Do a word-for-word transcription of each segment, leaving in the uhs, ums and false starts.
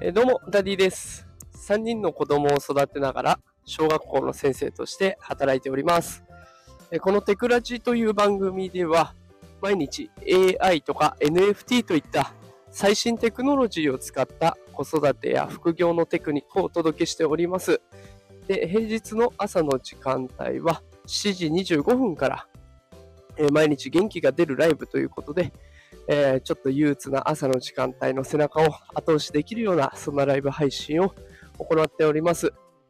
えー、どうもダディです。さんにんの子供を育てながら小学校の先生として働いております。えー、このテクラジという番組では毎日 エーアイ とか エヌエフティー といった最新テクノロジーを使った子育てや副業のテクニックをお届けしております。で、平日の朝の時間帯はしちじにじゅうごふんから、えー、毎日元気が出るライブということでえー、ちょっと憂鬱な朝の時間帯の背中を後押しできるようなそんなライブ配信を行っております。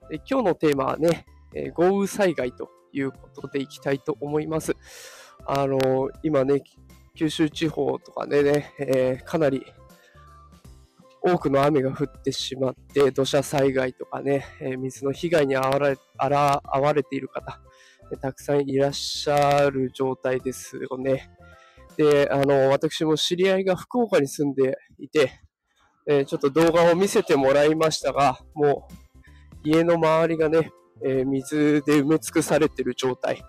で、今日のテーマはね、えー、豪雨災害ということでいきたいと思います。あのー、今ね九州地方とかでね、えー、かなり多くの雨が降ってしまって土砂災害とかね、えー、水の被害にあわれ、あら、あわれている方、えー、たくさんいらっしゃる状態ですよね。で、あの、私も知り合いが福岡に住んでいて、えー、ちょっと動画を見せてもらいましたが、もう家の周りがね、えー、水で埋め尽くされている状態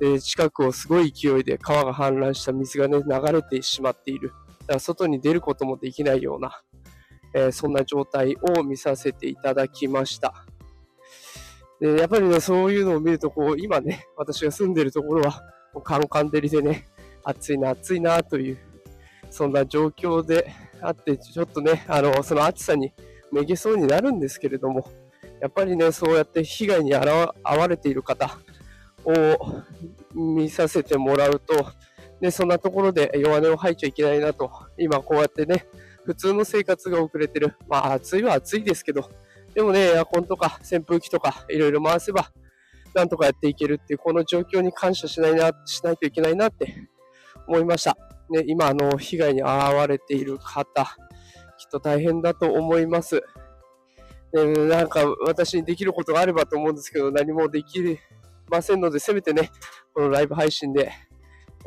で、近くをすごい勢いで川が氾濫した水がね、流れてしまっている。だから外に出ることもできないような、えー、そんな状態を見させていただきました。で、やっぱりね、そういうのを見ると、こう、今ね、私が住んでいるところは、カンカン照りでね、暑いな暑いなというそんな状況であって、ちょっとねあのその暑さにめげそうになるんですけれども、やっぱりねそうやって被害にあわれている方を見させてもらうと、でそんなところで弱音を吐いちゃいけないなと、今こうやってね普通の生活が遅れてる、まあ暑いは暑いですけど、でもねエアコンとか扇風機とかいろいろ回せばなんとかやっていけるっていうこの状況に感謝しないなしないといけないなって思いました。ね、今あの被害に遭われている方、きっと大変だと思います。ね、なんか私にできることがあればと思うんですけど、何もできませんので、せめてねこのライブ配信で、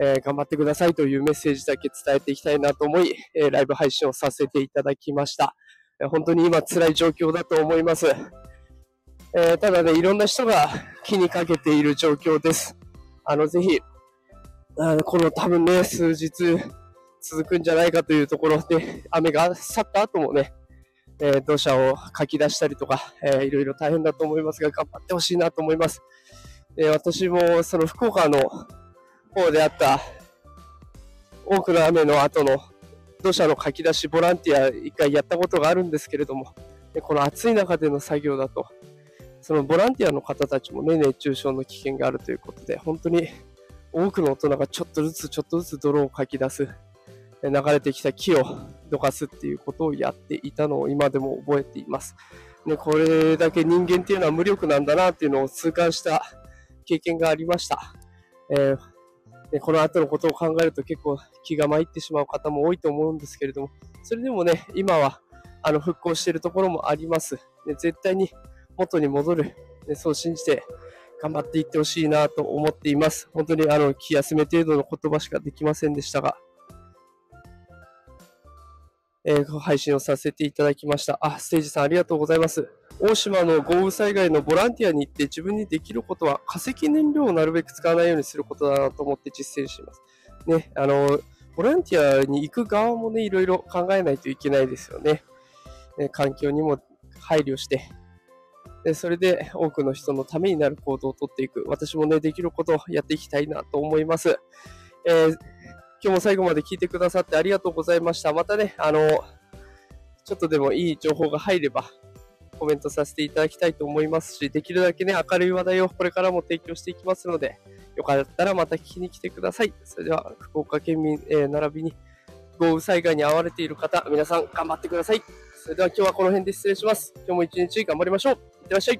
えー、頑張ってくださいというメッセージだけ伝えていきたいなと思い、えー、ライブ配信をさせていただきました。本当に今辛い状況だと思います。えー、ただねいろんな人が気にかけている状況です。あのぜひ。あのこの多分ね数日続くんじゃないかというところで、雨が去った後もね、えー、土砂をかき出したりとか、えー、いろいろ大変だと思いますが頑張ってほしいなと思います。えー、私もその福岡の方であった多くの雨の後の土砂のかき出しボランティア一回やったことがあるんですけれども、この暑い中での作業だとそのボランティアの方たちもね熱中症の危険があるということで、本当に多くの大人がちょっとずつちょっとずつ泥をかき出す、流れてきた木をどかすっていうことをやっていたのを今でも覚えています。ね、これだけ人間っていうのは無力なんだなっていうのを痛感した経験がありました。えーね、この後のことを考えると結構気が参ってしまう方も多いと思うんですけれども、それでもね今はあの復興しているところもあります。ね、絶対に元に戻る、ね、そう信じて頑張っていってほしいなと思っています。本当にあの気休め程度の言葉しかできませんでしたが、えー、配信をさせていただきました。あ、ステージさんありがとうございます。大島の豪雨災害のボランティアに行って自分にできることは化石燃料をなるべく使わないようにすることだなと思って実践します。ね、あのボランティアに行く側もねいろいろ考えないといけないですよね。ね、環境にも配慮して。でそれで多くの人のためになる行動をとっていく、私もねできることをやっていきたいなと思います。えー、今日も最後まで聞いてくださってありがとうございました。またねあのちょっとでもいい情報が入ればコメントさせていただきたいと思いますし、できるだけね明るい話題をこれからも提供していきますので、よかったらまた聞きに来てください。それでは福岡県民、えー、並びに豪雨災害に遭われている方、皆さん頑張ってください。それでは今日はこの辺で失礼します。今日も一日頑張りましょう。いってらっしゃい。